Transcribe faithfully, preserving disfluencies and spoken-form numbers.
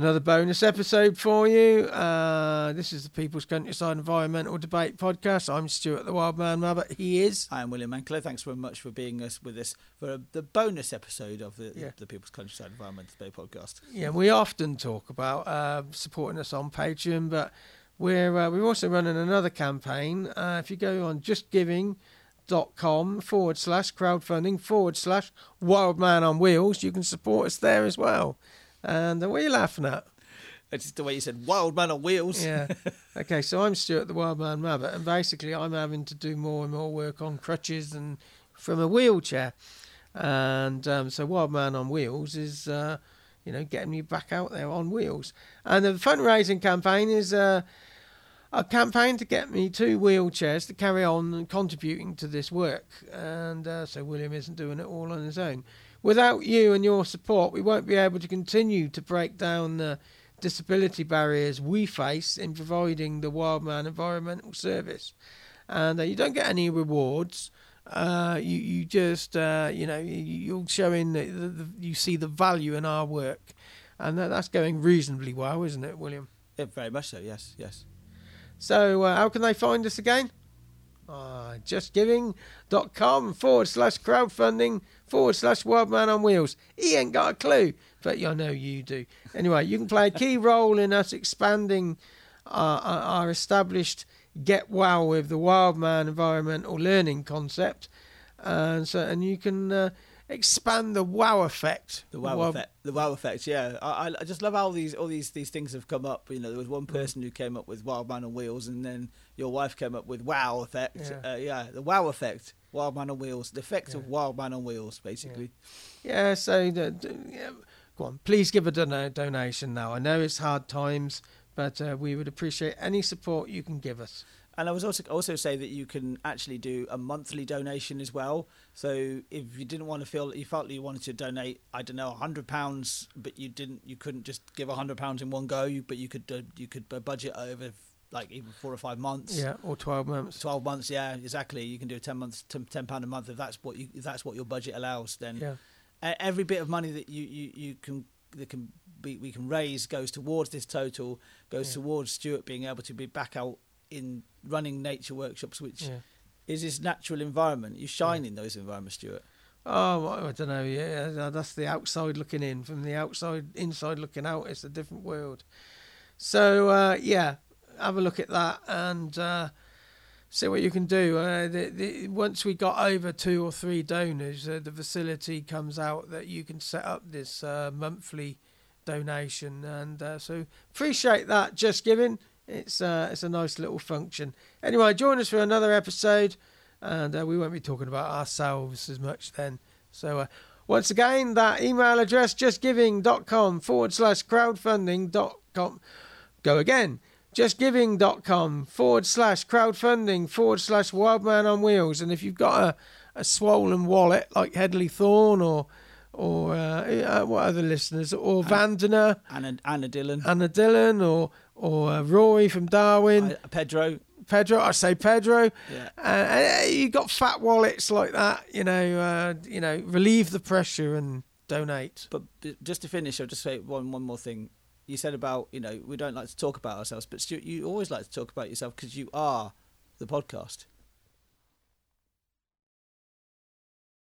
Another bonus episode for you. Uh, this is the People's Countryside Environmental Debate Podcast. I'm Stuart the Wildman Mother. He is. I am William Mancler. Thanks very much for being us with us for a, the bonus episode of the, yeah. the People's Countryside Environmental Debate Podcast. Yeah, we often talk about uh, supporting us on Patreon, but we're uh, we're also running another campaign. Uh, if you go on Just Giving. dot com forward slash crowdfunding forward slash Wildman on Wheels. You can support us there as well. And what are you laughing at? That's just the way you said Wildman on Wheels. Yeah. Okay, so I'm Stuart the Wildman Mother, and basically I'm having to do more and more work on crutches and from a wheelchair. And um, so Wildman on Wheels is uh, you know, getting me back out there on wheels. And the fundraising campaign is uh a campaign to get me two wheelchairs to carry on and contributing to this work. And uh, so William isn't doing it all on his own. Without you and your support, we won't be able to continue to break down the disability barriers we face in providing the Wildman Environmental Service. And uh, you don't get any rewards. Uh, you, you just, uh, you know, you're showing that the, the, you see the value in our work. And that, that's going reasonably well, isn't it, William? Yeah, very much so, yes, yes. So uh, how can they find us again? Uh, justgiving.com forward slash crowdfunding forward slash Wildman on Wheels. He ain't got a clue, but I know you do. Anyway, you can play a key role in us expanding our, our established Get Wow with the Wildman Environmental Learning concept. And, so, and you can... Uh, Expand the WOW effect. The WOW, wow effect. The WOW effect. Yeah, I, I just love how these all these these things have come up. You know, there was one person who came up with Wildman on Wheels, and then your wife came up with WOW effect. Yeah, uh, yeah the WOW effect. Wildman on Wheels. The effect yeah. of Wildman on Wheels, basically. Yeah. yeah so, the, the, yeah. Go on. Please give a don- donation now. I know it's hard times, but uh, we would appreciate any support you can give us. And I was also also say that you can actually do a monthly donation as well. So if you didn't want to feel you felt you wanted to donate, I don't know, a hundred pounds, but you didn't, you couldn't just give a hundred pounds in one go. You, but you could uh, you could budget over like even four or five months. Yeah, or twelve months. Twelve months, yeah, exactly. You can do ten months, ten pound a month if that's what you if that's what your budget allows. Then yeah. every bit of money that you you, you can that can be we can raise goes towards this total, goes yeah. towards Stuart being able to be back out in running nature workshops, which yeah. is his natural environment. You shine yeah. in those environments, Stuart. Oh, well, I don't know. Yeah, that's the outside looking in. From the outside, inside looking out, it's a different world. So, uh, yeah, have a look at that and uh, see what you can do. Uh, the, the, once we got over two or three donors, uh, the facility comes out that you can set up this uh, monthly donation. And uh, so appreciate that, Just Giving. It's uh, it's a nice little function. Anyway, join us for another episode, and uh, we won't be talking about ourselves as much then. So uh, once again, that email address, justgiving.com forward slash crowdfunding.com. Go again, justgiving.com forward slash crowdfunding forward slash Wildman on Wheels. And if you've got a, a swollen wallet like Hedley Thorne or... or uh, uh, what other listeners, or Vandena, Anna, Anna Dillon, Anna Dillon, or or uh, Rory from Darwin, I, Pedro, Pedro, I say Pedro. Yeah, uh, you got fat wallets like that, you know, uh, you know, relieve the pressure and donate. But just to finish, I'll just say one one more thing. You said about you know we don't like to talk about ourselves, but Stuart, you always like to talk about yourself because you are the podcast.